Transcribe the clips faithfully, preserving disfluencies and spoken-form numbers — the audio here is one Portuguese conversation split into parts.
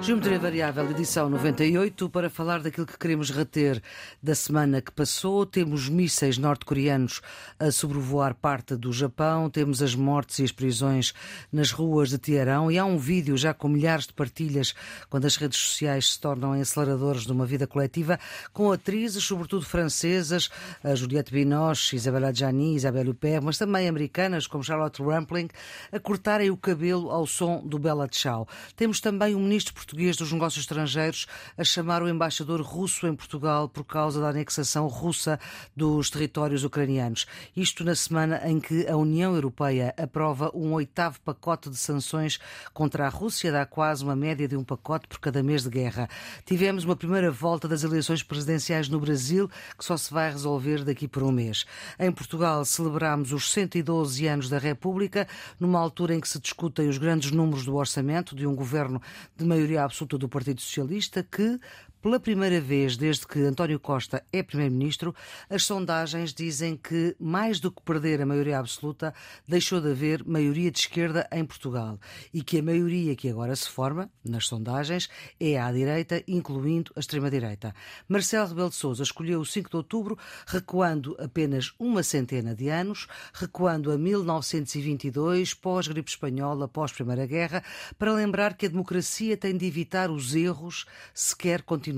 Geometria Variável, edição noventa e oito, para falar daquilo que queremos reter da semana que passou. Temos mísseis norte-coreanos a sobrevoar parte do Japão, temos as mortes e as prisões nas ruas de Teherão e há um vídeo já com milhares de partilhas quando as redes sociais se tornam em aceleradores de uma vida coletiva, com atrizes, sobretudo francesas, a Juliette Binoche, Isabelle Adjani, Isabelle Huppert, mas também americanas como Charlotte Rampling, a cortarem o cabelo ao som do Bella Ciao. Temos também o ministro português Português dos Negócios Estrangeiros a chamar o embaixador russo em Portugal por causa da anexação russa dos territórios ucranianos. Isto na semana em que a União Europeia aprova um oitavo pacote de sanções contra a Rússia, dá quase uma média de um pacote por cada mês de guerra. Tivemos uma primeira volta das eleições presidenciais no Brasil, que só se vai resolver daqui por um mês. Em Portugal celebramos os cento e doze anos da República, numa altura em que se discutem os grandes números do orçamento de um governo de maioria absoluta do Partido Socialista que, pela primeira vez desde que António Costa é primeiro-ministro, as sondagens dizem que, mais do que perder a maioria absoluta, deixou de haver maioria de esquerda em Portugal e que a maioria que agora se forma, nas sondagens, é à direita, incluindo a extrema-direita. Marcelo Rebelo de Sousa escolheu o cinco de outubro, recuando apenas uma centena de anos, recuando a mil novecentos e vinte e dois, pós-gripe espanhola, pós-Primeira Guerra, para lembrar que a democracia tem de evitar os erros se quer continuar.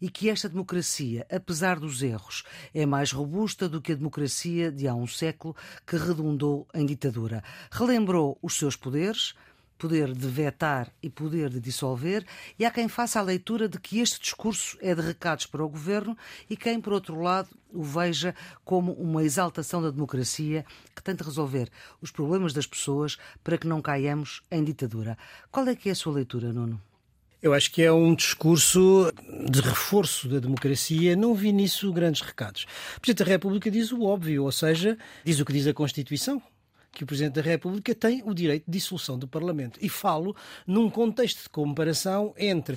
E que esta democracia, apesar dos erros, é mais robusta do que a democracia de há um século que redundou em ditadura. Relembrou os seus poderes, poder de vetar e poder de dissolver, e há quem faça a leitura de que este discurso é de recados para o governo e quem, por outro lado, o veja como uma exaltação da democracia que tenta resolver os problemas das pessoas para que não caiamos em ditadura. Qual é que é a sua leitura, Nuno? Eu acho que é um discurso de reforço da democracia. Não vi nisso grandes recados. O Presidente da República diz o óbvio, ou seja, diz o que diz a Constituição, que o Presidente da República tem o direito de dissolução do Parlamento. E falo num contexto de comparação entre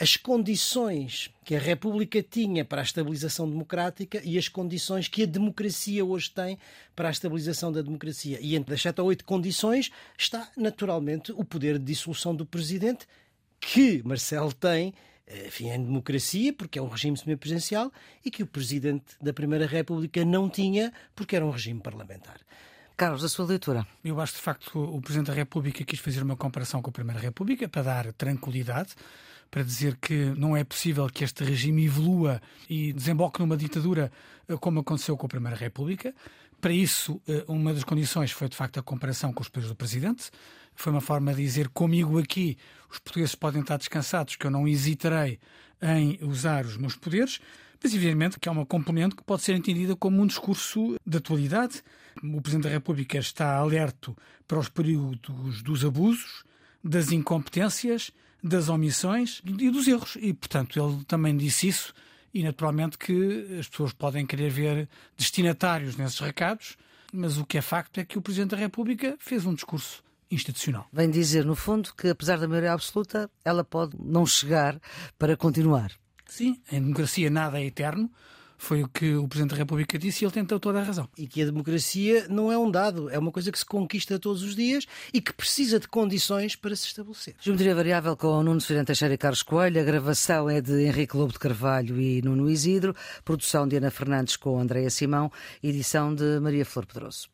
as condições que a República tinha para a estabilização democrática e as condições que a democracia hoje tem para a estabilização da democracia. E entre as sete ou oito condições está, naturalmente, o poder de dissolução do Presidente, que Marcelo tem, enfim, em democracia, porque é um regime semipresidencial, e que o Presidente da Primeira República não tinha, porque era um regime parlamentar. Carlos, a sua leitura. Eu acho, de facto, que o Presidente da República quis fazer uma comparação com a Primeira República para dar tranquilidade, para dizer que não é possível que este regime evolua e desemboque numa ditadura como aconteceu com a Primeira República. Para isso, uma das condições foi, de facto, a comparação com os poderes do Presidente. Foi uma forma de dizer, comigo aqui, os portugueses podem estar descansados, que eu não hesitarei em usar os meus poderes. Mas, evidentemente, que há uma componente que pode ser entendida como um discurso de atualidade. O Presidente da República está alerto para os períodos dos abusos, das incompetências, das omissões e dos erros. E, portanto, ele também disse isso. E, naturalmente, que as pessoas podem querer ver destinatários nesses recados, mas o que é facto é que o Presidente da República fez um discurso institucional. Vem dizer, no fundo, que, apesar da maioria absoluta, ela pode não chegar para continuar. Sim, em democracia nada é eterno. Foi o que o Presidente da República disse e ele tem toda a razão. E que a democracia não é um dado, é uma coisa que se conquista todos os dias e que precisa de condições para se estabelecer. Geometria Variável com o Nuno Ferreira e Carlos Coelho. A gravação é de Henrique Lobo de Carvalho e Nuno Isidro. Produção de Ana Fernandes com Andréia Simão. Edição de Maria Flor Pedroso.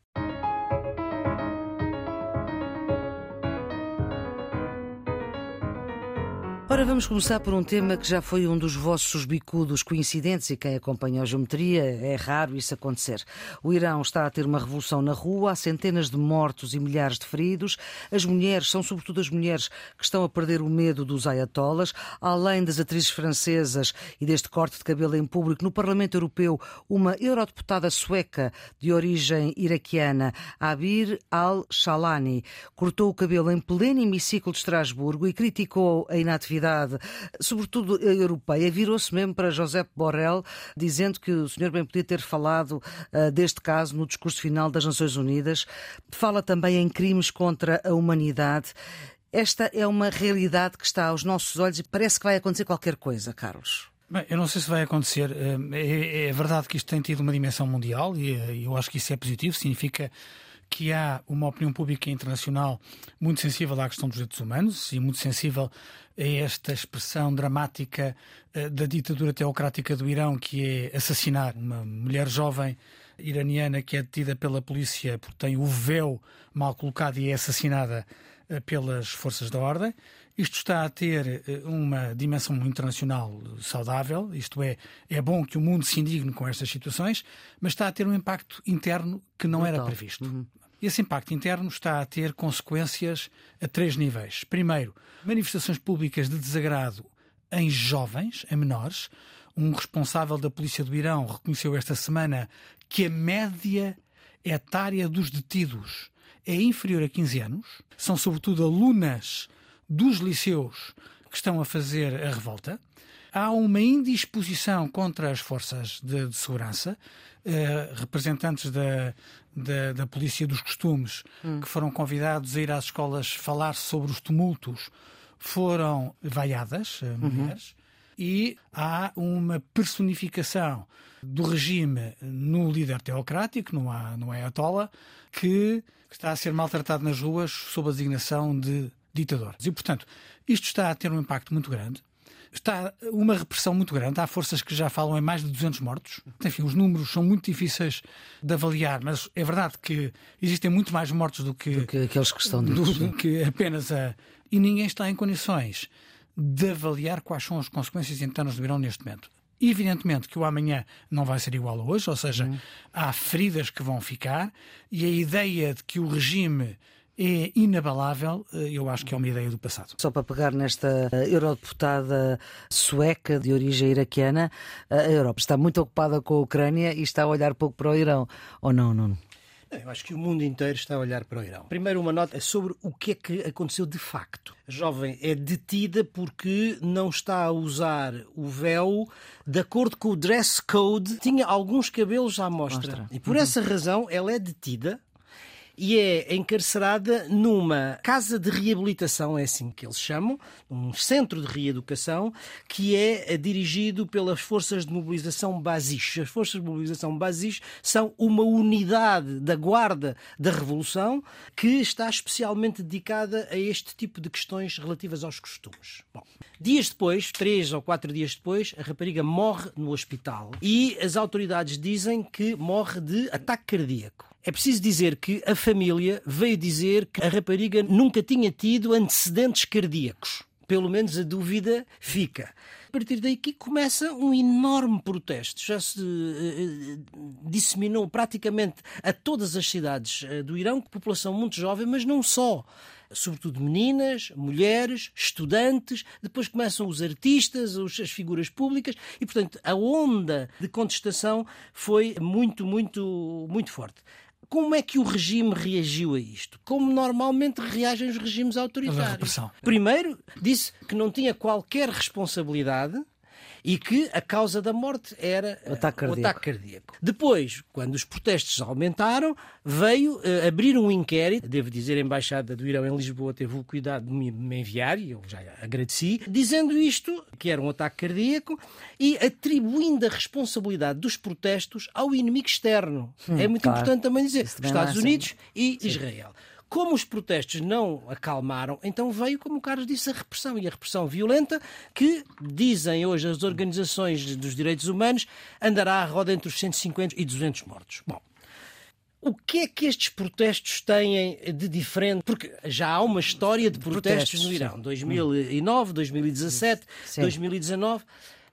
Ora, vamos começar por um tema que já foi um dos vossos bicudos coincidentes e quem acompanha a geometria, é raro isso acontecer. O Irão está a ter uma revolução na rua, há centenas de mortos e milhares de feridos. As mulheres, são sobretudo as mulheres que estão a perder o medo dos ayatolas. Além das atrizes francesas e deste corte de cabelo em público, no Parlamento Europeu, uma eurodeputada sueca de origem iraquiana, Abir al-Shalani, cortou o cabelo em pleno hemiciclo de Estrasburgo e criticou a inatividade, sobretudo a europeia, virou-se mesmo para José Borrell, dizendo que o senhor bem podia ter falado uh, deste caso no discurso final das Nações Unidas. Fala também em crimes contra a humanidade. Esta é uma realidade que está aos nossos olhos e parece que vai acontecer qualquer coisa, Carlos. Bem, eu não sei se vai acontecer. É, é verdade que isto tem tido uma dimensão mundial e eu acho que isso é positivo. Significa que há uma opinião pública internacional muito sensível à questão dos direitos humanos e muito sensível a esta expressão dramática da ditadura teocrática do Irão, que é assassinar uma mulher jovem iraniana que é detida pela polícia porque tem o véu mal colocado e é assassinada pelas forças da ordem. Isto está a ter uma dimensão internacional saudável, isto é, é bom que o mundo se indigne com estas situações, mas está a ter um impacto interno que não Total. era previsto. Uhum. Esse impacto interno está a ter consequências a três níveis. Primeiro, manifestações públicas de desagrado em jovens, em menores. Um responsável da polícia do Irão reconheceu esta semana que a média etária dos detidos é inferior a quinze anos. São sobretudo alunas dos liceus que estão a fazer a revolta. Há uma indisposição contra as forças de, de segurança, eh, representantes da, da, da polícia dos costumes, hum. que foram convidados a ir às escolas falar sobre os tumultos, foram vaiadas, eh, mulheres. Uhum. E há uma personificação do regime no líder teocrático, não é Ayatollah, que está a ser maltratado nas ruas sob a designação de ditador. E, portanto, isto está a ter um impacto muito grande. Está uma repressão muito grande. Há forças que já falam em mais de duzentos mortos. Enfim, os números são muito difíceis de avaliar, mas é verdade que existem muito mais mortos do que, do que aqueles que estão do, do que apenas a... E ninguém está em condições de avaliar quais são as consequências internas do Irão neste momento. Evidentemente que o amanhã não vai ser igual a hoje, ou seja, uhum. há feridas que vão ficar, e a ideia de que o regime é inabalável, eu acho que é uma ideia do passado. Só para pegar nesta eurodeputada sueca de origem iraquiana, a Europa está muito ocupada com a Ucrânia e está a olhar pouco para o Irão, ou não, Nuno? Eu acho que o mundo inteiro está a olhar para o Irão. Primeiro, uma nota sobre o que é que aconteceu de facto. A jovem é detida porque não está a usar o véu de acordo com o dress code. Tinha alguns cabelos à mostra. Mostra. E por uhum. essa razão ela é detida e é encarcerada numa casa de reabilitação, é assim que eles chamam, um centro de reeducação, que é dirigido pelas forças de mobilização Basij. As forças de mobilização Basij são uma unidade da Guarda da Revolução que está especialmente dedicada a este tipo de questões relativas aos costumes. Bom, dias depois, três ou quatro dias depois, a rapariga morre no hospital e as autoridades dizem que morre de ataque cardíaco. É preciso dizer que a família veio dizer que a rapariga nunca tinha tido antecedentes cardíacos. Pelo menos a dúvida fica. A partir daí que começa um enorme protesto. Já se uh, disseminou praticamente a todas as cidades do Irão, com população muito jovem, mas não só. Sobretudo meninas, mulheres, estudantes, depois começam os artistas, as figuras públicas e, portanto, a onda de contestação foi muito, muito, muito forte. Como é que o regime reagiu a isto? Como normalmente reagem os regimes autoritários? Primeiro, disse que não tinha qualquer responsabilidade e que a causa da morte era o ataque cardíaco. O ataque cardíaco. Depois, quando os protestos aumentaram, veio uh, abrir um inquérito. Devo dizer, a Embaixada do Irão em Lisboa teve o cuidado de me enviar, e eu já agradeci, dizendo isto, que era um ataque cardíaco, e atribuindo a responsabilidade dos protestos ao inimigo externo. Hum, é muito claro. Importante também dizer, os Estados assim. Unidos e Sim. Israel. Como os protestos não acalmaram, então veio, como o Carlos disse, a repressão. E a repressão violenta que, dizem hoje as organizações dos direitos humanos, andará à roda entre os cento e cinquenta e duzentos mortos. Bom, o que é que estes protestos têm de diferente? Porque já há uma história de protestos, protestos no Irão. dois mil e nove, dois mil e dezassete, sim. dois mil e dezanove...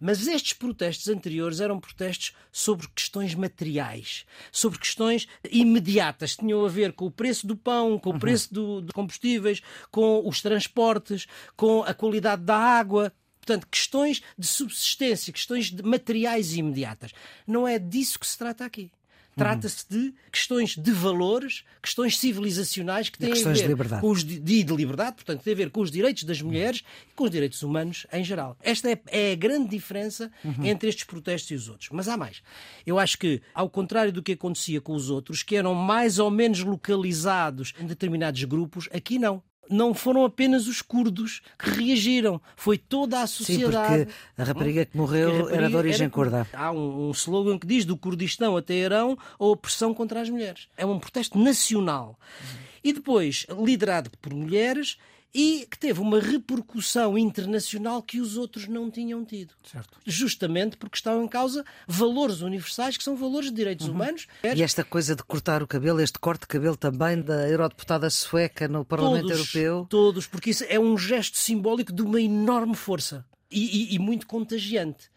Mas estes protestos anteriores eram protestos sobre questões materiais, sobre questões imediatas. Tinham a ver com o preço do pão, com o preço do, dos combustíveis, com os transportes, com a qualidade da água. Portanto, questões de subsistência, questões de materiais imediatas. Não é disso que se trata aqui. Trata-se de questões de valores, questões civilizacionais que têm a ver com os de, de liberdade, portanto, que têm a ver com os direitos das mulheres uhum. e com os direitos humanos em geral. Esta é, é a grande diferença uhum. entre estes protestos e os outros. Mas há mais. Eu acho que, ao contrário do que acontecia com os outros, que eram mais ou menos localizados em determinados grupos, aqui não. não foram apenas os curdos que reagiram, foi toda a sociedade. Sim, porque a rapariga que morreu que rapariga era de origem era... curda. Há um, um slogan que diz do Kurdistão a Teherão, a opressão contra as mulheres. É um protesto nacional. Uhum. E depois, liderado por mulheres e que teve uma repercussão internacional que os outros não tinham tido. Certo. Justamente porque estão em causa valores universais, que são valores de direitos uhum. humanos. E esta coisa de cortar o cabelo, este corte de cabelo também da eurodeputada sueca no Parlamento todos, Europeu. Todos, porque isso é um gesto simbólico de uma enorme força e, e, e muito contagiante.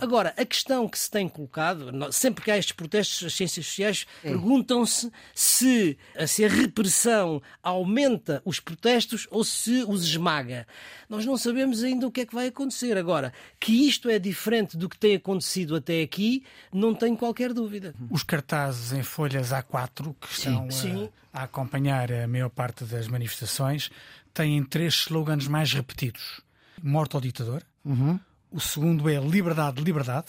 Agora, a questão que se tem colocado, sempre que há estes protestos, as ciências sociais é. perguntam-se se, se a repressão aumenta os protestos ou se os esmaga. Nós não sabemos ainda o que é que vai acontecer. Agora, que isto é diferente do que tem acontecido até aqui, não tenho qualquer dúvida. Os cartazes em folhas A quatro, que estão sim, a, a acompanhar a maior parte das manifestações, têm três slogans mais repetidos. Morte ao ditador. Uhum. O segundo é liberdade, liberdade.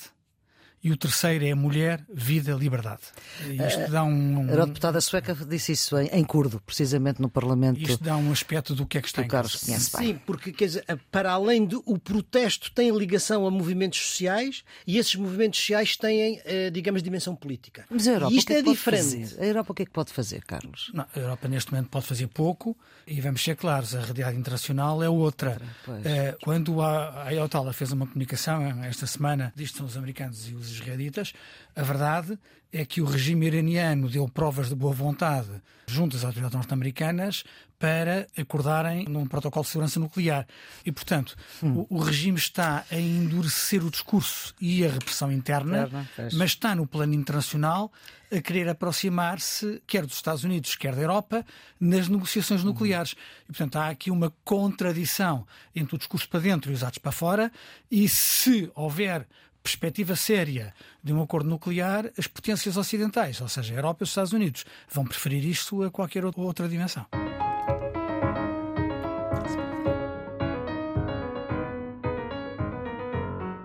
E o terceiro é mulher, vida, liberdade. Isto dá um... um... A eurodeputada sueca disse isso em, em curdo, precisamente no Parlamento. Isto dá um aspecto do que é que está em Carlos conhece bem. Sim, porque quer dizer, para além do o protesto tem ligação a movimentos sociais e esses movimentos sociais têm, digamos, dimensão política. Mas a Europa, e isto o que é, é diferente. Fazer? A Europa o que é que pode fazer, Carlos? Não, a Europa neste momento pode fazer pouco e vamos ser claros, a realidade internacional é outra. Pois. Quando a Ayotollah fez uma comunicação esta semana, diz que são os americanos e os israelitas, a verdade é que o regime iraniano deu provas de boa vontade junto às autoridades norte-americanas para acordarem num protocolo de segurança nuclear. E, portanto, hum. o, o regime está a endurecer o discurso e a repressão interna, interna mas está no plano internacional a querer aproximar-se, quer dos Estados Unidos, quer da Europa, nas negociações nucleares. E, portanto, há aqui uma contradição entre o discurso para dentro e os atos para fora e, se houver perspectiva séria de um acordo nuclear, as potências ocidentais, ou seja, a Europa e os Estados Unidos, vão preferir isto a qualquer outra dimensão.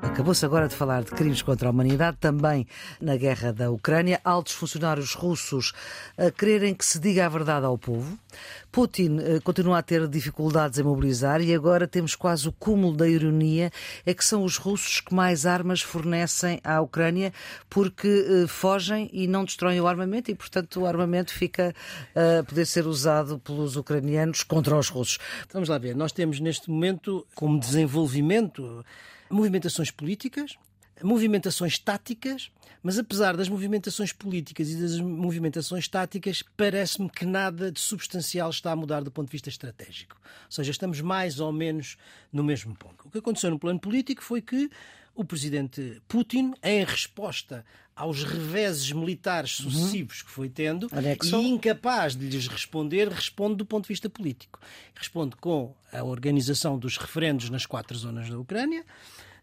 Acabou-se agora de falar de crimes contra a humanidade, também na guerra da Ucrânia. Altos funcionários russos a quererem que se diga a verdade ao povo. Putin continua a ter dificuldades em mobilizar e agora temos quase o cúmulo da ironia, é que são os russos que mais armas fornecem à Ucrânia porque fogem e não destroem o armamento e, portanto, o armamento fica a poder ser usado pelos ucranianos contra os russos. Vamos lá ver, nós temos neste momento como desenvolvimento movimentações políticas, movimentações táticas, mas apesar das movimentações políticas e das movimentações táticas, parece-me que nada de substancial está a mudar do ponto de vista estratégico. Ou seja, estamos mais ou menos no mesmo ponto. O que aconteceu no plano político foi que o presidente Putin, em resposta aos reveses militares sucessivos uhum. que foi tendo, Alexo. e incapaz de lhes responder, responde do ponto de vista político. Responde com a organização dos referendos nas quatro zonas da Ucrânia,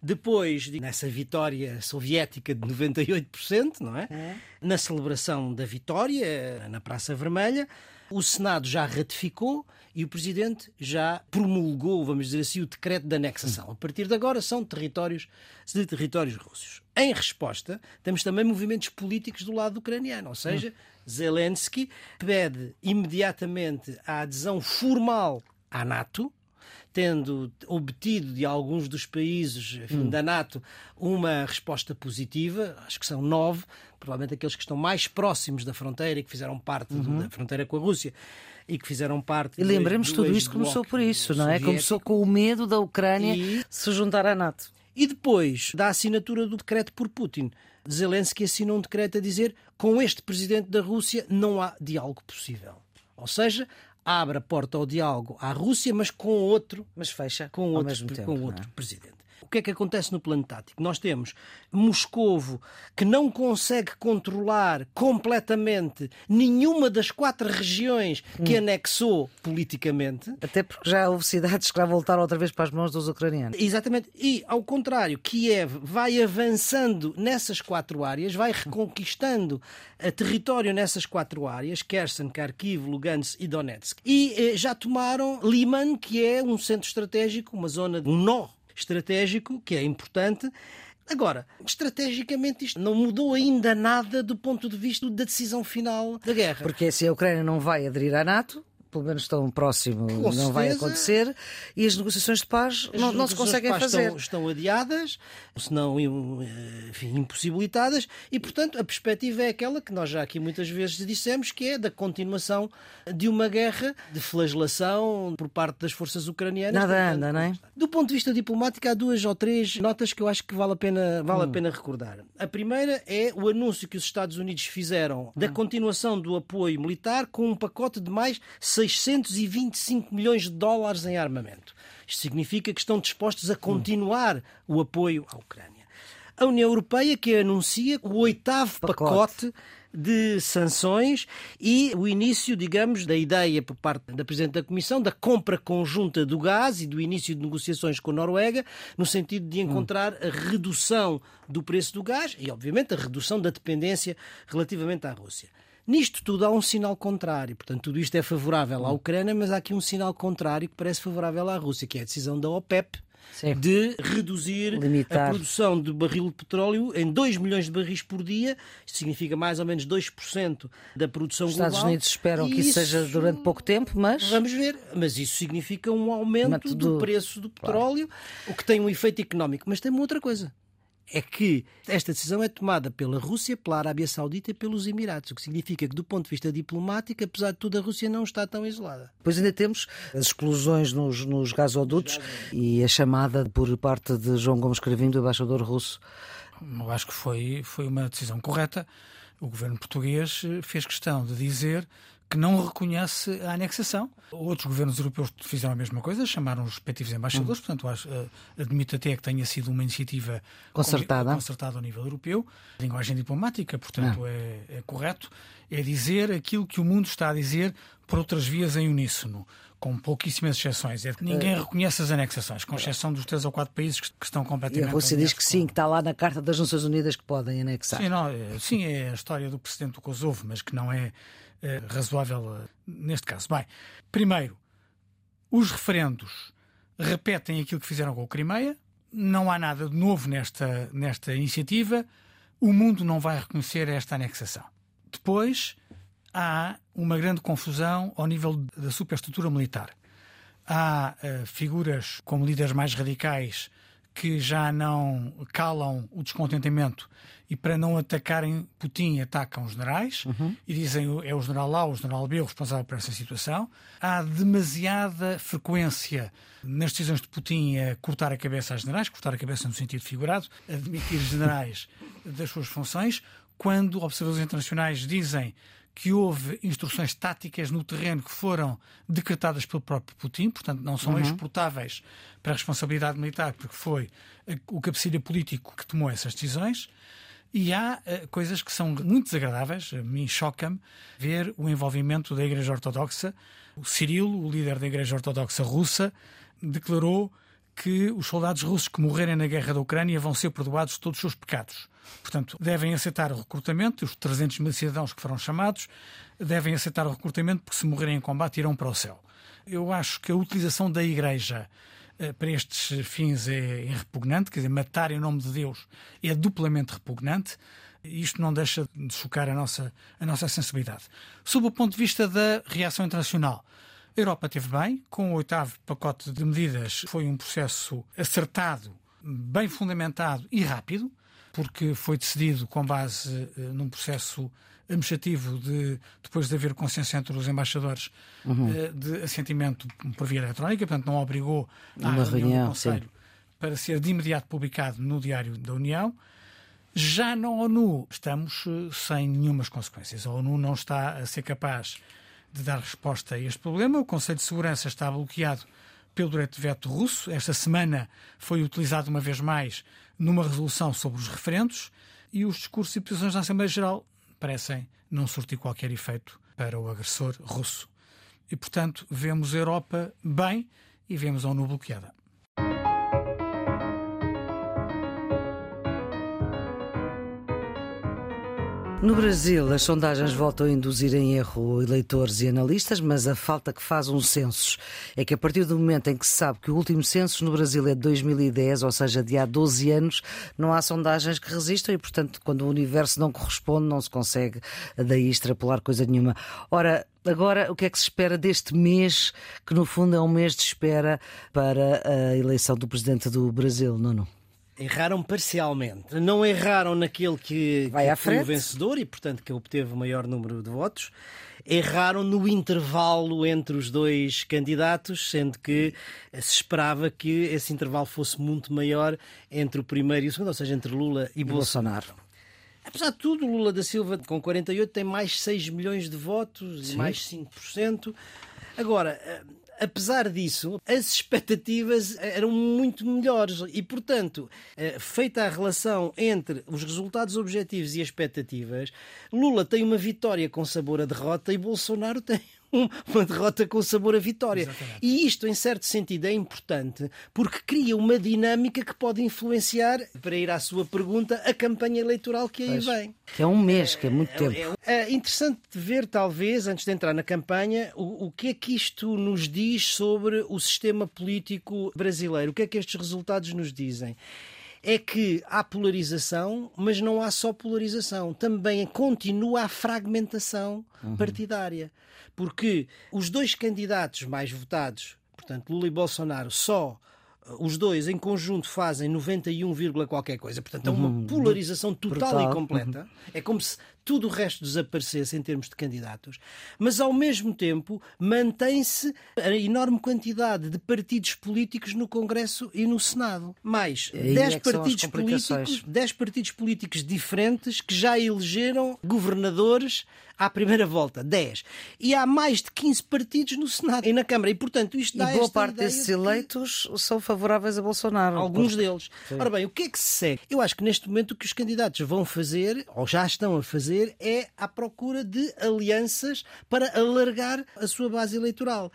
depois nessa vitória soviética de noventa e oito por cento, não é? é? Na celebração da vitória, na Praça Vermelha, o Senado já ratificou e o Presidente já promulgou, vamos dizer assim, o decreto de anexação. A partir de agora são territórios, de territórios russos. Em resposta, temos também movimentos políticos do lado ucraniano, ou seja, Zelensky pede imediatamente a adesão formal à NATO, tendo obtido de alguns dos países enfim, da NATO uma resposta positiva, acho que são nove, provavelmente aqueles que estão mais próximos da fronteira e que fizeram parte uhum. do, da fronteira com a Rússia e que fizeram parte... E lembremos do, do tudo isto começou por isso, não é? Soviético. Começou com o medo da Ucrânia e... se juntar à NATO. E depois da assinatura do decreto por Putin, Zelensky assinou um decreto a dizer com este presidente da Rússia não há diálogo possível. Ou seja... abre a porta ao diálogo à Rússia, mas com outro, mas fecha com outro, mesmo tempo, com outro presidente. O que é que acontece no plano tático? Nós temos Moscovo, que não consegue controlar completamente nenhuma das quatro regiões que hum. anexou politicamente. Até porque já houve cidades que já voltaram outra vez para as mãos dos ucranianos. Exatamente. E, ao contrário, Kiev vai avançando nessas quatro áreas, vai reconquistando a território nessas quatro áreas, Kherson, Kharkiv, Lugansk e Donetsk. E eh, já tomaram Liman, que é um centro estratégico, uma zona de um nó estratégico, que é importante. Agora, estrategicamente isto não mudou ainda nada do ponto de vista da decisão final da guerra. Porque se a Ucrânia não vai aderir à NATO, pelo menos tão próximo, com não certeza. Vai acontecer, e as negociações de paz as não, não se conseguem paz fazer. Estão, estão adiadas, se não enfim, impossibilitadas, e portanto a perspectiva é aquela que nós já aqui muitas vezes dissemos, que é da continuação de uma guerra de flagelação por parte das forças ucranianas. Nada anda, não é? Do ponto de vista diplomático, há duas ou três notas que eu acho que vale a pena, vale hum. a pena recordar. A primeira é o anúncio que os Estados Unidos fizeram da continuação do apoio militar com um pacote de mais seiscentos e vinte e cinco milhões de dólares em armamento. Isto significa que estão dispostos a continuar hum. o apoio à Ucrânia. A União Europeia, que anuncia o oitavo pacote. pacote de sanções e o início, digamos, da ideia por parte da Presidente da Comissão da compra conjunta do gás e do início de negociações com a Noruega, no sentido de encontrar a redução do preço do gás e, obviamente, a redução da dependência relativamente à Rússia. Nisto tudo há um sinal contrário, portanto tudo isto é favorável à Ucrânia, mas há aqui um sinal contrário que parece favorável à Rússia, que é a decisão da OPEP, Sim. de reduzir Limitar. a produção de barril de petróleo em dois milhões de barris por dia. Isto significa mais ou menos dois por cento da produção global. Os Estados global. Unidos esperam e que isso seja durante pouco tempo, mas... Vamos ver, mas isso significa um aumento do... do preço do petróleo, claro. O que tem um efeito económico. Mas tem uma outra coisa. É que esta decisão é tomada pela Rússia, pela Arábia Saudita e pelos Emirados, o que significa que, do ponto de vista diplomático, apesar de tudo, a Rússia não está tão isolada. Pois ainda temos as exclusões nos, nos gasodutos e a chamada por parte de João Gomes Cravinho, do embaixador russo. Eu acho que foi, foi uma decisão correta. O governo português fez questão de dizer que não reconhece a anexação. Outros governos europeus fizeram a mesma coisa, chamaram os respectivos embaixadores, uhum. portanto acho, admito até que tenha sido uma iniciativa concertada, concertada ao nível europeu. A linguagem diplomática, portanto, é, é correto, é dizer aquilo que o mundo está a dizer por outras vias em uníssono, com pouquíssimas exceções. É que ninguém é. reconhece as anexações, com exceção dos três ou quatro países que, que estão completamente... E a Rússia diz que com... sim, que está lá na Carta das Nações Unidas que podem anexar. Sim, não, é, sim, é a história do presidente do Kosovo, mas que não é... É razoável neste caso. Bem, primeiro, os referendos repetem aquilo que fizeram com a Crimeia, não há nada de novo nesta, nesta iniciativa, o mundo não vai reconhecer esta anexação. Depois, há uma grande confusão ao nível da superestrutura militar. Há uh, figuras como líderes mais radicais que já não calam o descontentamento e, para não atacarem Putin, atacam os generais uhum. e dizem é o general A ou o general B o responsável por essa situação. Há demasiada frequência nas decisões de Putin a cortar a cabeça aos generais, cortar a cabeça no sentido figurado, a demitir generais das suas funções, quando observadores internacionais dizem que houve instruções táticas no terreno que foram decretadas pelo próprio Putin, portanto não são uhum. exportáveis para a responsabilidade militar, porque foi o cabecilha político que tomou essas decisões. E há uh, coisas que são muito desagradáveis. A mim choca-me ver o envolvimento da Igreja Ortodoxa. O Cirilo, o líder da Igreja Ortodoxa russa, declarou que os soldados russos que morrerem na guerra da Ucrânia vão ser perdoados de todos os seus pecados. Portanto, devem aceitar o recrutamento, os trezentos mil cidadãos que foram chamados, devem aceitar o recrutamento porque, se morrerem em combate, irão para o céu. Eu acho que a utilização da Igreja eh, para estes fins é, é repugnante, quer dizer, matar em nome de Deus é duplamente repugnante. Isto não deixa de chocar a nossa, a nossa sensibilidade. Sob o ponto de vista da reação internacional, a Europa teve bem, com o oitavo pacote de medidas foi um processo acertado, bem fundamentado e rápido, porque foi decidido com base eh, num processo administrativo, de, depois de haver consenso entre os embaixadores uhum. eh, de assentimento por via eletrónica, portanto não obrigou à reunião, reunião do Conselho sim. para ser de imediato publicado no Diário da União. Já na ONU estamos eh, sem nenhumas consequências. A ONU não está a ser capaz de dar resposta a este problema. O Conselho de Segurança está bloqueado pelo direito de veto russo. Esta semana foi utilizado uma vez mais numa resolução sobre os referendos, e os discursos e posições da Assembleia Geral parecem não surtir qualquer efeito para o agressor russo. E, portanto, vemos a Europa bem e vemos a ONU bloqueada. No Brasil, as sondagens voltam a induzir em erro eleitores e analistas, mas a falta que faz um censo é que, a partir do momento em que se sabe que o último censo no Brasil é de dois mil e dez, ou seja, de há doze anos, não há sondagens que resistam e, portanto, quando o universo não corresponde, não se consegue daí extrapolar coisa nenhuma. Ora, Agora, o que é que se espera deste mês, que no fundo é um mês de espera para a eleição do presidente do Brasil, Nuno? Erraram parcialmente. Não erraram naquele que, Vai à que foi o vencedor e, portanto, que obteve o maior número de votos. Erraram no intervalo entre os dois candidatos, sendo que se esperava que esse intervalo fosse muito maior entre o primeiro e o segundo, ou seja, entre Lula e, e Bolsonaro. Bolsonaro. Apesar de tudo, Lula da Silva, com quarenta e oito, tem mais seis milhões de votos, e mais cinco por cento. Agora, apesar disso, as expectativas eram muito melhores e, portanto, feita a relação entre os resultados objetivos e as expectativas, Lula tem uma vitória com sabor a derrota e Bolsonaro tem uma derrota com sabor a vitória. Exatamente. E isto, em certo sentido, é importante porque cria uma dinâmica que pode influenciar, para ir à sua pergunta, a campanha eleitoral que aí pois. vem. É um mês, que é muito tempo. É, é interessante ver, talvez, antes de entrar na campanha, o, o que é que isto nos diz sobre o sistema político brasileiro. O que é que estes resultados nos dizem? É que há polarização, mas não há só polarização. Também continua a fragmentação uhum. partidária. Porque os dois candidatos mais votados, portanto Lula e Bolsonaro, só os dois em conjunto fazem noventa e um, qualquer coisa. Portanto, é uma polarização total Brutal. e completa. Uhum. É como se tudo o resto desaparecesse em termos de candidatos. Mas, ao mesmo tempo, mantém-se a enorme quantidade de partidos políticos no Congresso e no Senado. Mais dez partidos políticos, dez partidos políticos diferentes que já elegeram governadores à primeira volta. dez. E há mais de quinze partidos no Senado e na Câmara. E, portanto, isto dá esta ideia. E boa parte desses eleitos são favoráveis a Bolsonaro. Alguns deles. Sim. Ora bem, o que é que se segue? Eu acho que neste momento o que os candidatos vão fazer, ou já estão a fazer, é à procura de alianças para alargar a sua base eleitoral.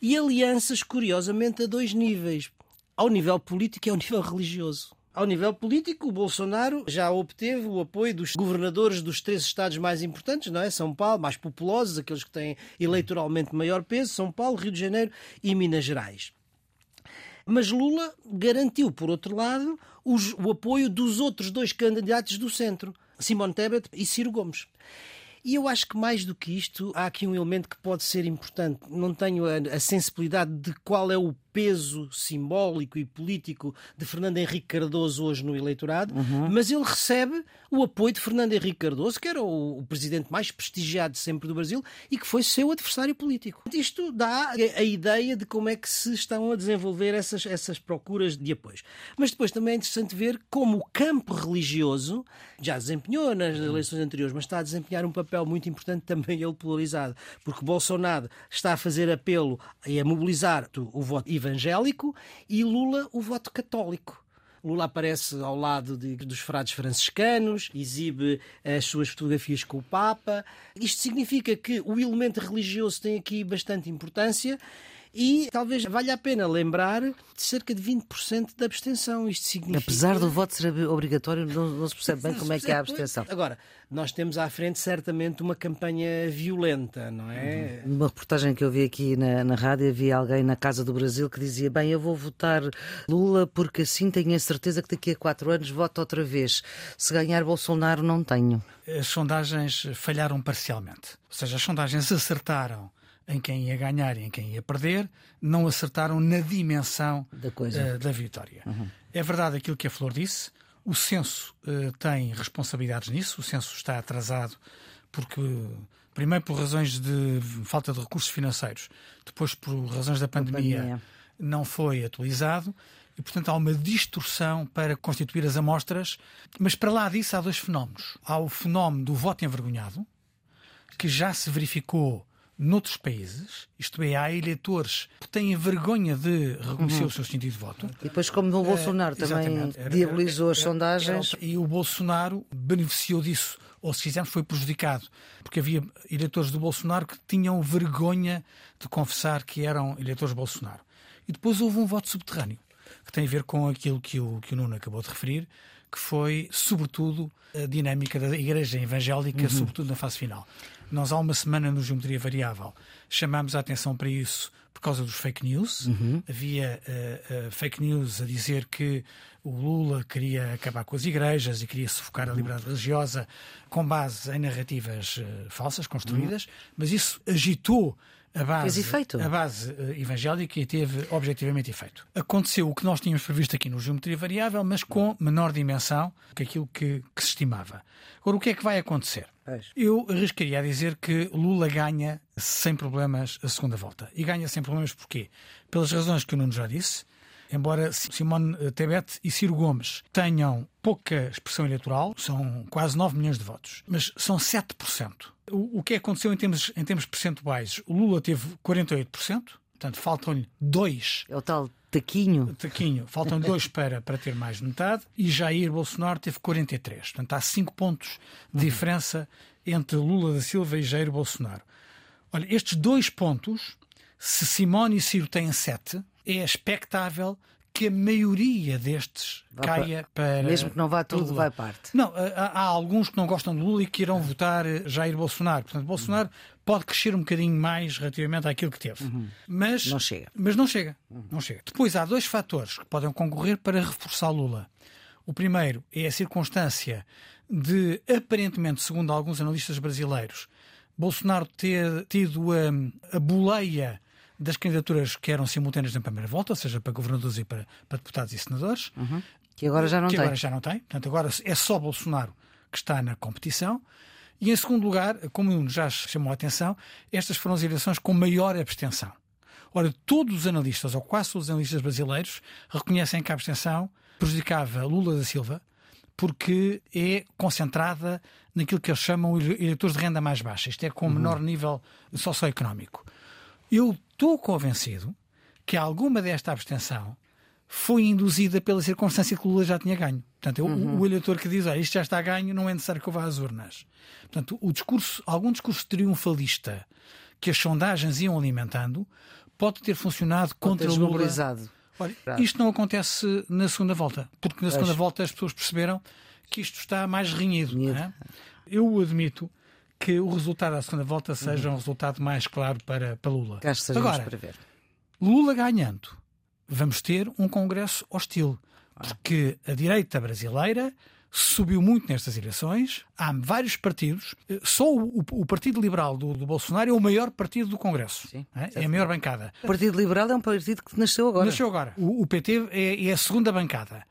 E alianças, curiosamente, a dois níveis. Ao nível político e ao nível religioso. Ao nível político, o Bolsonaro já obteve o apoio dos governadores dos três estados mais importantes, não é? São Paulo, mais populosos, aqueles que têm eleitoralmente maior peso, São Paulo, Rio de Janeiro e Minas Gerais. Mas Lula garantiu, por outro lado, os, o apoio dos outros dois candidatos do centro, Simone Tebet e Ciro Gomes. E eu acho que mais do que isto, há aqui um elemento que pode ser importante. Não tenho a, a sensibilidade de qual é o peso simbólico e político de Fernando Henrique Cardoso hoje no eleitorado, uhum. mas ele recebe o apoio de Fernando Henrique Cardoso, que era o, o presidente mais prestigiado sempre do Brasil e que foi seu adversário político. Isto dá a, a ideia de como é que se estão a desenvolver essas, essas procuras de apoios. Mas depois também é interessante ver como o campo religioso já desempenhou nas eleições anteriores, mas está a desempenhar um papel muito importante também ele polarizado, porque Bolsonaro está a fazer apelo e a mobilizar o voto evangélico e Lula o voto católico. Lula aparece ao lado de, dos frades franciscanos, exibe as suas fotografias com o Papa. Isto significa que o elemento religioso tem aqui bastante importância e talvez valha a pena lembrar de cerca de vinte por cento da abstenção. Isto significa... Apesar do voto ser obrigatório, não, não se percebe bem como é que é a abstenção. Agora, nós temos à frente certamente uma campanha violenta, não é? Uma reportagem que eu vi aqui na, na rádio, havia alguém na Casa do Brasil que dizia: bem, eu vou votar Lula porque assim tenho a certeza que daqui a quatro anos voto outra vez. Se ganhar Bolsonaro, não tenho. As sondagens falharam parcialmente. Ou seja, as sondagens acertaram em quem ia ganhar e em quem ia perder, não acertaram na dimensão da, coisa. Uh, da vitória. Uhum. É verdade aquilo que a Flor disse, o censo uh, tem responsabilidades nisso, o censo está atrasado, porque primeiro por razões de falta de recursos financeiros, depois por razões da pandemia, pandemia. não foi atualizado, e portanto há uma distorção para constituir as amostras, mas para lá disso há dois fenómenos. Há o fenómeno do voto envergonhado, que já se verificou noutros países, isto é, há eleitores que têm vergonha de reconhecer uhum. o seu sentido de voto. E depois, como o Bolsonaro uh, também era, diabolizou era, as era, sondagens... Era, e o Bolsonaro beneficiou disso, ou se quisermos foi prejudicado, porque havia eleitores do Bolsonaro que tinham vergonha de confessar que eram eleitores de Bolsonaro. E depois houve um voto subterrâneo, que tem a ver com aquilo que o, que o Nuno acabou de referir, que foi, sobretudo, a dinâmica da Igreja Evangélica, uhum. sobretudo na fase final. Nós há uma semana no Geometria Variável chamámos a atenção para isso por causa dos fake news. Uhum. Havia uh, uh, fake news a dizer que o Lula queria acabar com as igrejas e queria sufocar a liberdade religiosa com base em narrativas uh, falsas, construídas, uhum. mas isso agitou a base, a base uh, evangélica e teve objetivamente efeito. Aconteceu o que nós tínhamos previsto aqui no Geometria Variável, mas com menor dimensão que aquilo que, que se estimava. Agora, o que é que vai acontecer? Eu arriscaria a dizer que Lula ganha sem problemas a segunda volta. E ganha sem problemas porquê? Pelas razões que o Nuno já disse, embora Simone Tebet e Ciro Gomes tenham pouca expressão eleitoral, são quase nove milhões de votos, mas são sete por cento. O, o que aconteceu em termos, em termos percentuais? O Lula teve quarenta e oito por cento, portanto faltam-lhe dois. É o tal taquinho. Taquinho. Faltam dois para, para ter mais de metade. E Jair Bolsonaro teve quarenta e três por cento. Portanto, há cinco pontos de diferença entre Lula da Silva e Jair Bolsonaro. Olha, estes dois pontos, se Simone e Ciro têm sete, é expectável que a maioria destes vai caia para... Mesmo que não vá tudo, vai parte. Não, há, há alguns que não gostam de Lula e que irão votar Jair Bolsonaro. Portanto, Bolsonaro uhum. pode crescer um bocadinho mais relativamente àquilo que teve. Uhum. Mas não chega. Mas não chega. Uhum. não chega. Depois há dois fatores que podem concorrer para reforçar Lula. O primeiro é a circunstância de, aparentemente, segundo alguns analistas brasileiros, Bolsonaro ter tido a, a boleia das candidaturas que eram simultâneas na primeira volta, ou seja, para governadores e para, para deputados e senadores. Uhum. Que agora já não que tem. Que agora já não tem. Portanto, agora é só Bolsonaro que está na competição. E, em segundo lugar, como já chamou a atenção, estas foram as eleições com maior abstenção. Ora, todos os analistas, ou quase todos os analistas brasileiros, reconhecem que a abstenção prejudicava Lula da Silva porque é concentrada naquilo que eles chamam de eleitores de renda mais baixa. Isto é com o menor uhum. nível socioeconómico. Eu estou convencido que alguma desta abstenção foi induzida pela circunstância que Lula já tinha ganho. Portanto, uhum. o, o eleitor que diz, ah, isto já está ganho, não é necessário que eu vá às urnas. Portanto, o discurso, algum discurso triunfalista que as sondagens iam alimentando pode ter funcionado contra Lula. Olha, isto não acontece na segunda volta, porque na segunda Vejo. volta as pessoas perceberam que isto está mais renhido. Não é? Eu admito que o resultado da segunda volta seja uhum. um resultado mais claro para, para Lula. Agora, para ver. Lula ganhando, vamos ter um congresso hostil, ah. porque a direita brasileira subiu muito nestas eleições, há vários partidos, só o, o Partido Liberal do, do Bolsonaro é o maior partido do Congresso, Sim, é? é a maior bancada. O Partido Liberal é um partido que nasceu agora. Nasceu agora. O, o P T é, é a segunda bancada.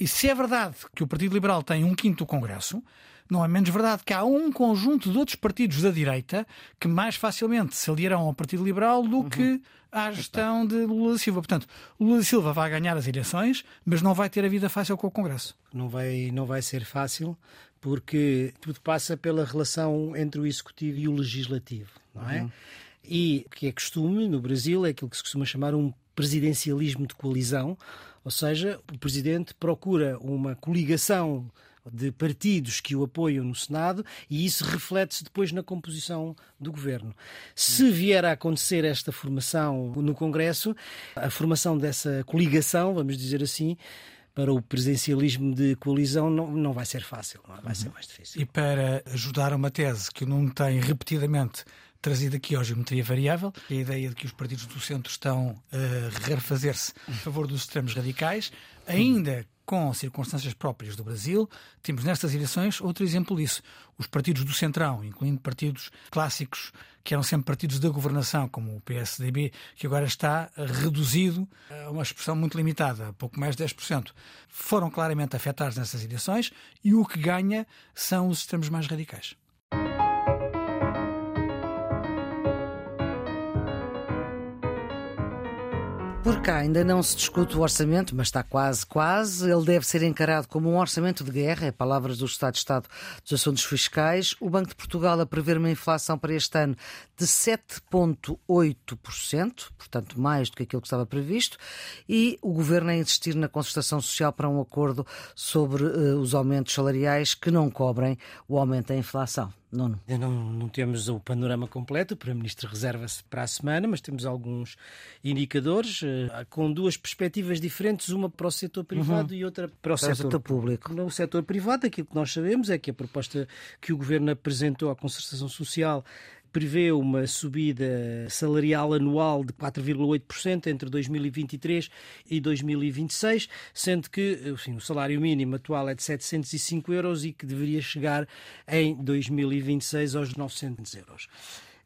E se é verdade que o Partido Liberal tem um quinto do Congresso, não é menos verdade que há um conjunto de outros partidos da direita que mais facilmente se aliarão ao Partido Liberal do uhum. que à gestão de Lula da Silva. Portanto, Lula da Silva vai ganhar as eleições, mas não vai ter a vida fácil com o Congresso. Não vai, não vai ser fácil, porque tudo passa pela relação entre o Executivo e o Legislativo, não é? Uhum. E o que é costume no Brasil é aquilo que se costuma chamar um presidencialismo de coalizão, ou seja, o Presidente procura uma coligação de partidos que o apoiam no Senado e isso reflete-se depois na composição do Governo. Se vier a acontecer esta formação no Congresso, a formação dessa coligação, vamos dizer assim, para o presidencialismo de coalizão não, não vai ser fácil, não vai ser mais difícil. E para ajudar uma tese que o Nuno tem repetidamente trazido aqui à Geometria Variável, a ideia de que os partidos do centro estão a refazer-se a favor dos extremos radicais, ainda com circunstâncias próprias do Brasil, temos nestas eleições outro exemplo disso. Os partidos do Centrão, incluindo partidos clássicos, que eram sempre partidos da governação, como o P S D B, que agora está reduzido a uma expressão muito limitada, pouco mais de dez por cento, foram claramente afetados nessas eleições e o que ganha são os extremos mais radicais. Por cá ainda não se discute o orçamento, mas está quase, quase. Ele deve ser encarado como um orçamento de guerra, é palavras do Estado de Estado dos Assuntos Fiscais. O Banco de Portugal a prever uma inflação para este ano de sete vírgula oito por cento, portanto mais do que aquilo que estava previsto, e o Governo a insistir na concertação social para um acordo sobre uh, os aumentos salariais que não cobrem o aumento da inflação. Nuno? Não, não temos o panorama completo, o Primeiro-Ministro reserva-se para a semana, mas temos alguns indicadores com duas perspectivas diferentes, uma para o setor privado uhum. e outra para o, para setor, o setor público. No setor privado, aquilo que nós sabemos é que a proposta que o Governo apresentou à concertação social prevê uma subida salarial anual de quatro vírgula oito por cento entre dois mil e vinte e três e dois mil e vinte e seis, sendo que assim, o salário mínimo atual é de setecentos e cinco euros e que deveria chegar em dois mil e vinte e seis aos novecentos euros.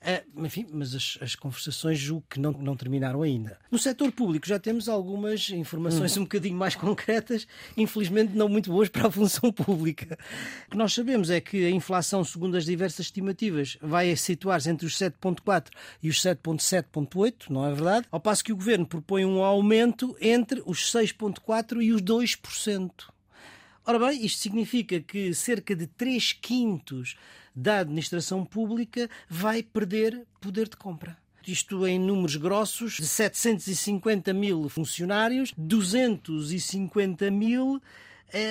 Ah, enfim, mas as, as conversações julgo que não, não terminaram ainda. No setor público já temos algumas informações hum. um bocadinho mais concretas, infelizmente não muito boas para a função pública. O que nós sabemos é que a inflação, segundo as diversas estimativas, vai situar-se entre os sete vírgula quatro por cento e os sete vírgula sete por cento, não é verdade? Ao passo que o Governo propõe um aumento entre os seis vírgula quatro por cento e os dois por cento. Ora bem, isto significa que cerca de três quintos da administração pública vai perder poder de compra. Isto em números grossos, de setecentos e cinquenta mil funcionários, duzentos e cinquenta mil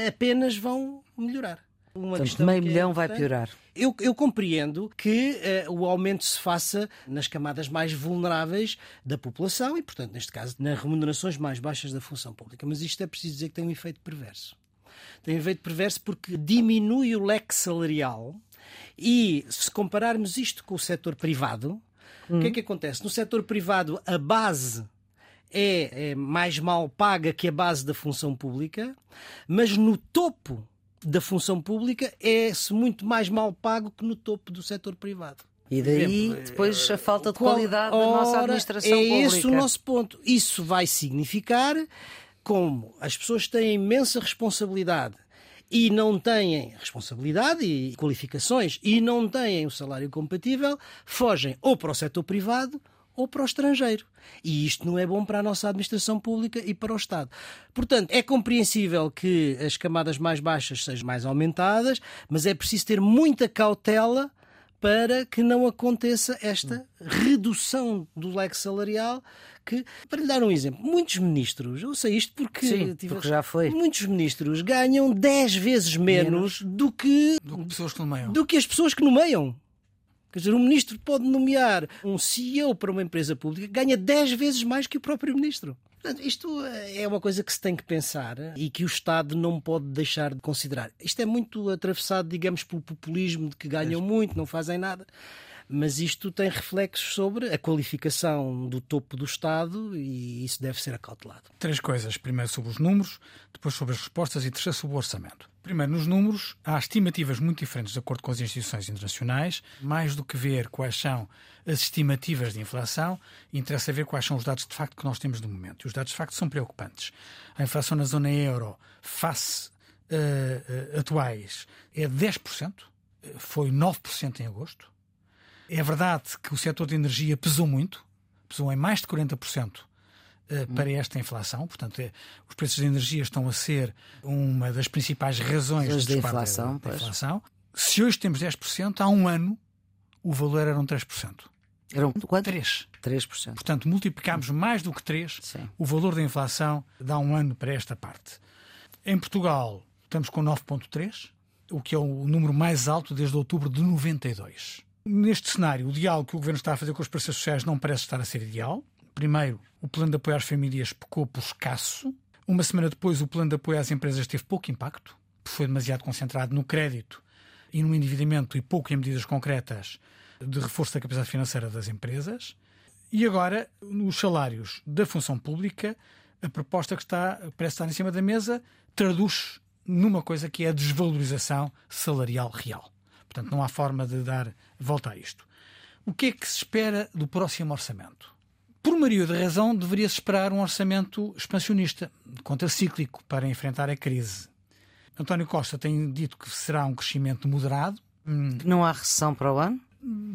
apenas vão melhorar. Uma então, meio milhão é vai piorar. Eu, eu compreendo que uh, o aumento se faça nas camadas mais vulneráveis da população e, portanto, neste caso, nas remunerações mais baixas da função pública. Mas isto é preciso dizer que tem um efeito perverso. Tem um efeito perverso porque diminui o leque salarial. E se compararmos isto com o setor privado, o hum. que é que acontece? No setor privado, a base é, é mais mal paga que a base da função pública, mas no topo da função pública é-se muito mais mal pago que no topo do setor privado. E daí, depois, a falta de qualidade Qual, da nossa administração pública. É esse o nosso ponto. Isso vai significar como as pessoas têm imensa responsabilidade e não têm responsabilidade e qualificações, e não têm o salário compatível, fogem ou para o setor privado ou para o estrangeiro. E isto não é bom para a nossa administração pública e para o Estado. Portanto, é compreensível que as camadas mais baixas sejam mais aumentadas, mas é preciso ter muita cautela para que não aconteça esta redução do leque salarial. Que, para lhe dar um exemplo, muitos ministros, eu sei isto porque, Sim, tive, porque já foi. Muitos ministros ganham dez vezes menos, menos. Do, que, do, que pessoas que nomeiam. do que as pessoas que nomeiam. Quer dizer, um ministro pode nomear um C E O para uma empresa pública que ganha dez vezes mais que o próprio ministro. Portanto, isto é uma coisa que se tem que pensar e que o Estado não pode deixar de considerar. Isto é muito atravessado, digamos, pelo populismo de que ganham muito, não fazem nada. Mas isto tem reflexos sobre a qualificação do topo do Estado e isso deve ser acautelado. Três coisas. Primeiro sobre os números, depois sobre as respostas e terceiro sobre o orçamento. Primeiro, nos números, há estimativas muito diferentes de acordo com as instituições internacionais. Mais do que ver quais são as estimativas de inflação, interessa ver quais são os dados de facto que nós temos no momento. E os dados de facto são preocupantes. A inflação na zona euro face uh, uh, atuais é dez por cento, foi nove por cento em agosto. É verdade que o setor de energia pesou muito, pesou em mais de quarenta por cento para esta inflação. Portanto, os preços de energia estão a ser uma das principais razões do disparo da inflação. Da, da inflação. Se hoje temos dez por cento, há um ano o valor eram três por cento. Eram quanto? três por cento. três por cento. Portanto, multiplicámos mais do que três por cento Sim. o valor da inflação de há um ano para esta parte. Em Portugal, estamos com nove vírgula três por cento, o que é o número mais alto desde outubro de noventa e dois. Neste cenário, o diálogo que o Governo está a fazer com os parceiros sociais não parece estar a ser ideal. Primeiro, o plano de apoio às famílias pecou por escasso. Uma semana depois, o plano de apoio às empresas teve pouco impacto, porque foi demasiado concentrado no crédito e no endividamento e pouco em medidas concretas de reforço da capacidade financeira das empresas. E agora, nos salários da função pública, a proposta que está, parece estar em cima da mesa traduz numa coisa que é a desvalorização salarial real. Portanto, não há forma de dar volta a isto. O que é que se espera do próximo orçamento? Por maioria de razão, deveria-se esperar um orçamento expansionista, contracíclico, para enfrentar a crise. António Costa tem dito que será um crescimento moderado. Não há recessão para o ano?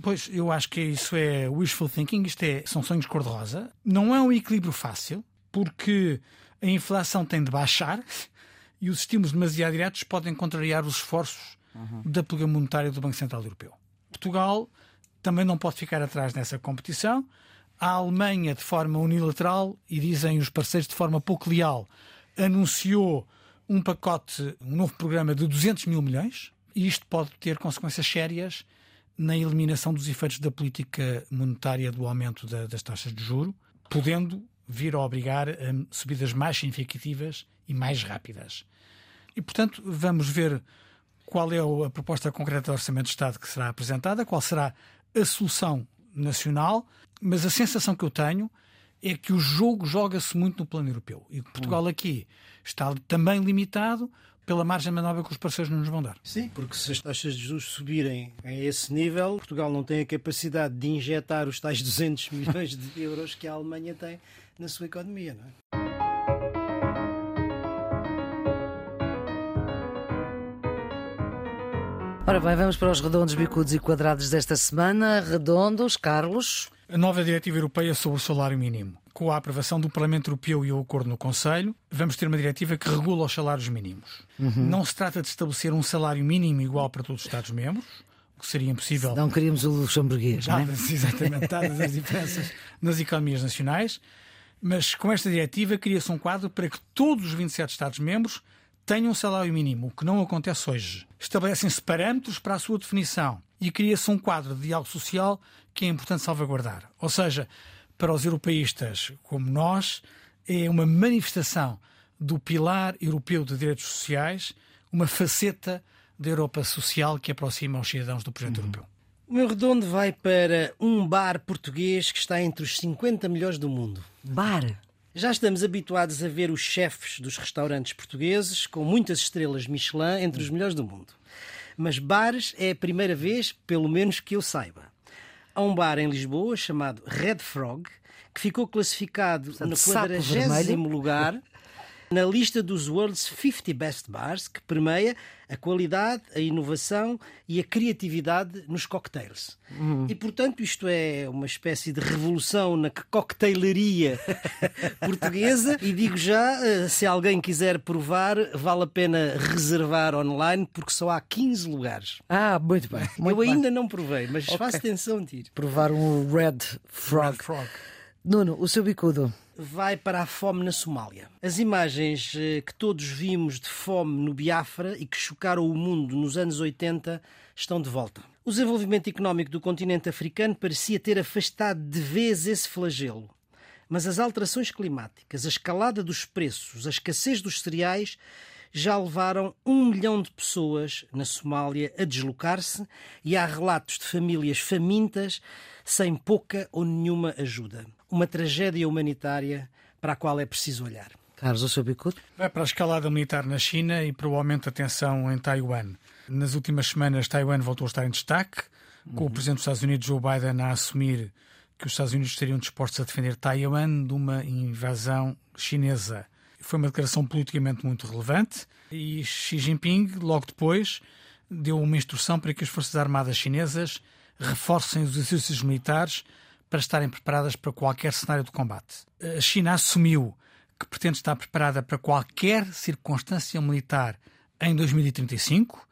Pois, eu acho que isso é wishful thinking, isto é, são sonhos cor-de-rosa. Não é um equilíbrio fácil, porque a inflação tem de baixar e os estímulos demasiado diretos podem contrariar os esforços Uhum. da política monetária do Banco Central Europeu. Portugal também não pode ficar atrás nessa competição. A Alemanha, de forma unilateral, e dizem os parceiros de forma pouco leal, anunciou um pacote, um novo programa de duzentos mil milhões, e isto pode ter consequências sérias na eliminação dos efeitos da política monetária do aumento da, das taxas de juro, podendo vir a obrigar a subidas mais significativas e mais rápidas. E, portanto, vamos ver qual é a proposta concreta do Orçamento de Estado que será apresentada, qual será a solução nacional, mas a sensação que eu tenho é que o jogo joga-se muito no plano europeu e que Portugal aqui está também limitado pela margem de manobra que os parceiros não nos vão dar. Sim, porque se as taxas de juros subirem a esse nível, Portugal não tem a capacidade de injetar os tais duzentos milhões de euros que a Alemanha tem na sua economia, não é? Ora bem, vamos para os redondos, bicudos e quadrados desta semana. Redondos, Carlos. A nova diretiva europeia sobre o salário mínimo. Com a aprovação do Parlamento Europeu e o acordo no Conselho, vamos ter uma diretiva que regula os salários mínimos. Uhum. Não se trata de estabelecer um salário mínimo igual para todos os Estados-membros, o que seria impossível. Não queríamos o luxemburguês, não é? Exatamente, dadas as diferenças nas economias nacionais. Mas com esta diretiva cria-se um quadro para que todos os vinte e sete Estados-membros tenham um salário mínimo, o que não acontece hoje. Estabelecem-se parâmetros para a sua definição e cria-se um quadro de diálogo social que é importante salvaguardar. Ou seja, para os europeístas como nós, é uma manifestação do pilar europeu de direitos sociais, uma faceta da Europa social que aproxima os cidadãos do projeto uhum. europeu. O meu redondo vai para um bar português que está entre os cinquenta melhores do mundo. Bar? Já estamos habituados a ver os chefes dos restaurantes portugueses com muitas estrelas Michelin entre os melhores do mundo. Mas bares é a primeira vez, pelo menos que eu saiba. Há um bar em Lisboa chamado Red Frog, que ficou classificado no quadragésimo lugar na lista dos World's fifty Best Bars, que permeia a qualidade, a inovação e a criatividade nos cocktails. Uhum. E, portanto, isto é uma espécie de revolução na coquetelaria portuguesa. E digo já, se alguém quiser provar, vale a pena reservar online, porque só há quinze lugares. Ah, muito bem. Muito Eu bem. ainda não provei, mas okay. faço tensão de ir. Provar um Red Frog. Red Frog. Nuno, o seu bicudo vai para a fome na Somália. As imagens que todos vimos de fome no Biafra e que chocaram o mundo nos anos oitenta estão de volta. O desenvolvimento económico do continente africano parecia ter afastado de vez esse flagelo. Mas as alterações climáticas, a escalada dos preços, a escassez dos cereais já levaram um milhão de pessoas na Somália a deslocar-se e há relatos de famílias famintas sem pouca ou nenhuma ajuda. Uma tragédia humanitária para a qual é preciso olhar. Carlos, o seu bicudo? Vai para a escalada militar na China e para o aumento da tensão em Taiwan. Nas últimas semanas, Taiwan voltou a estar em destaque, uhum. com o presidente dos Estados Unidos, Joe Biden, a assumir que os Estados Unidos estariam dispostos a defender Taiwan de uma invasão chinesa. Foi uma declaração politicamente muito relevante e Xi Jinping, logo depois, deu uma instrução para que as Forças Armadas Chinesas reforcem os exercícios militares para estarem preparadas para qualquer cenário de combate. A China assumiu que pretende estar preparada para qualquer circunstância militar em dois mil e trinta e cinco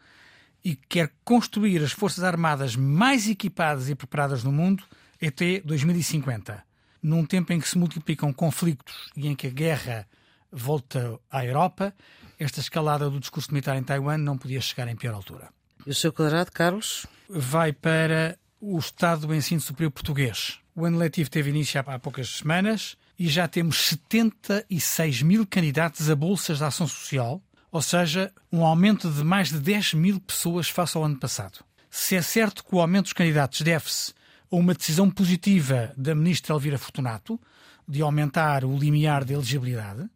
e quer construir as Forças Armadas mais equipadas e preparadas no mundo até dois mil e cinquenta, num tempo em que se multiplicam conflitos e em que a guerra volta à Europa. Esta escalada do discurso militar em Taiwan não podia chegar em pior altura. E o seu quadrado, Carlos? Vai para o estado do ensino superior português. O ano letivo teve início há poucas semanas e já temos setenta e seis mil candidatos a bolsas de ação social, ou seja, um aumento de mais de dez mil pessoas face ao ano passado. Se é certo que o aumento dos candidatos deve-se a uma decisão positiva da ministra Elvira Fortunato de aumentar o limiar de elegibilidade,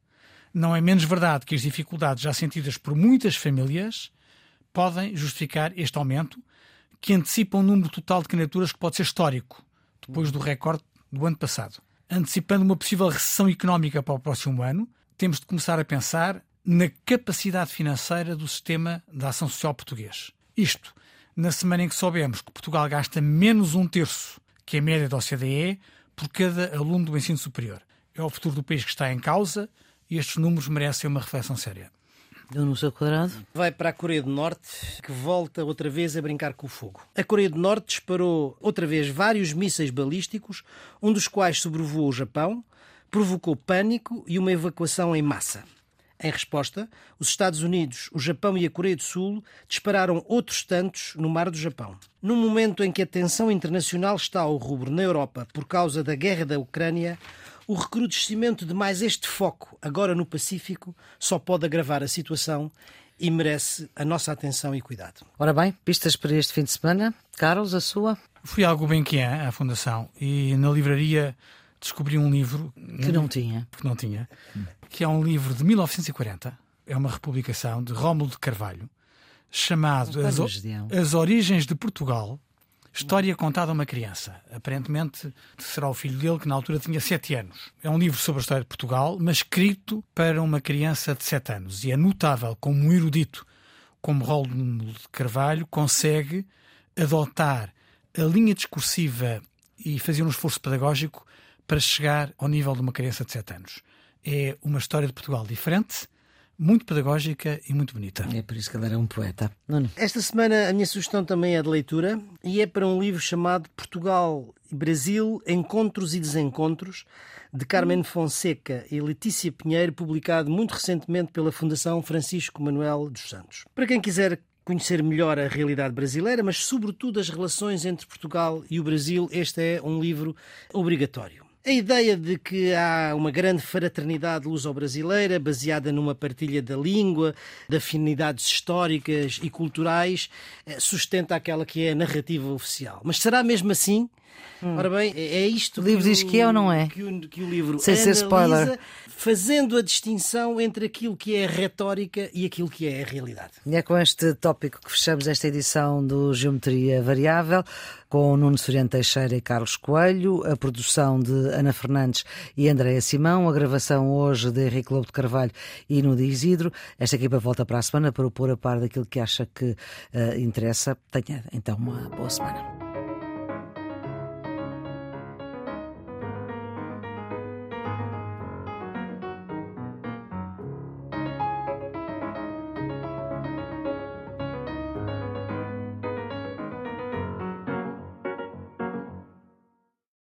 não é menos verdade que as dificuldades já sentidas por muitas famílias podem justificar este aumento, que antecipa um número total de candidaturas que pode ser histórico, depois do recorde do ano passado. Antecipando uma possível recessão económica para o próximo ano, temos de começar a pensar na capacidade financeira do sistema de ação social português. Isto, na semana em que soubemos que Portugal gasta menos um terço que a média da O C D E por cada aluno do ensino superior. É o futuro do país que está em causa. E estes números merecem uma reflexão séria. Deu no seu quadrado? Vai para a Coreia do Norte, que volta outra vez a brincar com o fogo. A Coreia do Norte disparou outra vez vários mísseis balísticos, um dos quais sobrevoou o Japão, provocou pânico e uma evacuação em massa. Em resposta, os Estados Unidos, o Japão e a Coreia do Sul dispararam outros tantos no Mar do Japão. No momento em que a tensão internacional está ao rubro na Europa por causa da guerra da Ucrânia, o recrudescimento de mais este foco, agora no Pacífico, só pode agravar a situação e merece a nossa atenção e cuidado. Ora bem, pistas para este fim de semana. Carlos, a sua? Fui ao Gulbenkian, à Fundação, e na livraria descobri um livro... Que não tinha. Que não tinha. Que é um livro de mil novecentos e quarenta. É uma republicação de Rómulo de Carvalho, chamado As, o... As Origens de Portugal, História Contada a uma Criança. Aparentemente será o filho dele, que na altura tinha sete anos. É um livro sobre a história de Portugal, mas escrito para uma criança de sete anos. E é notável como um erudito, como Rómulo de Carvalho, consegue adotar a linha discursiva e fazer um esforço pedagógico para chegar ao nível de uma criança de sete anos. É uma história de Portugal diferente, muito pedagógica e muito bonita. É por isso que ele era um poeta. Nuno. Esta semana a minha sugestão também é de leitura e é para um livro chamado Portugal e Brasil, Encontros e Desencontros, de Carmen Fonseca e Letícia Pinheiro, publicado muito recentemente pela Fundação Francisco Manuel dos Santos. Para quem quiser conhecer melhor a realidade brasileira, mas sobretudo as relações entre Portugal e o Brasil, este é um livro obrigatório. A ideia de que há uma grande fraternidade luso-brasileira baseada numa partilha da língua, de afinidades históricas e culturais, sustenta aquela que é a narrativa oficial. Mas será mesmo assim? Hum. Ora bem, é isto o livro que o, diz que é ou não é? Que o, que o livro Sem analisa, ser spoiler. Fazendo a distinção entre aquilo que é a retórica e aquilo que é a realidade. E é com este tópico que fechamos esta edição do Geometria Variável, com Nuno Ferreira Teixeira e Carlos Coelho, a produção de Ana Fernandes e Andréia Simão, a gravação hoje de Henrique Lobo de Carvalho e Nuno Isidro. Esta equipa volta para a semana para o pôr a par daquilo que acha que uh, interessa. Tenha então uma boa semana.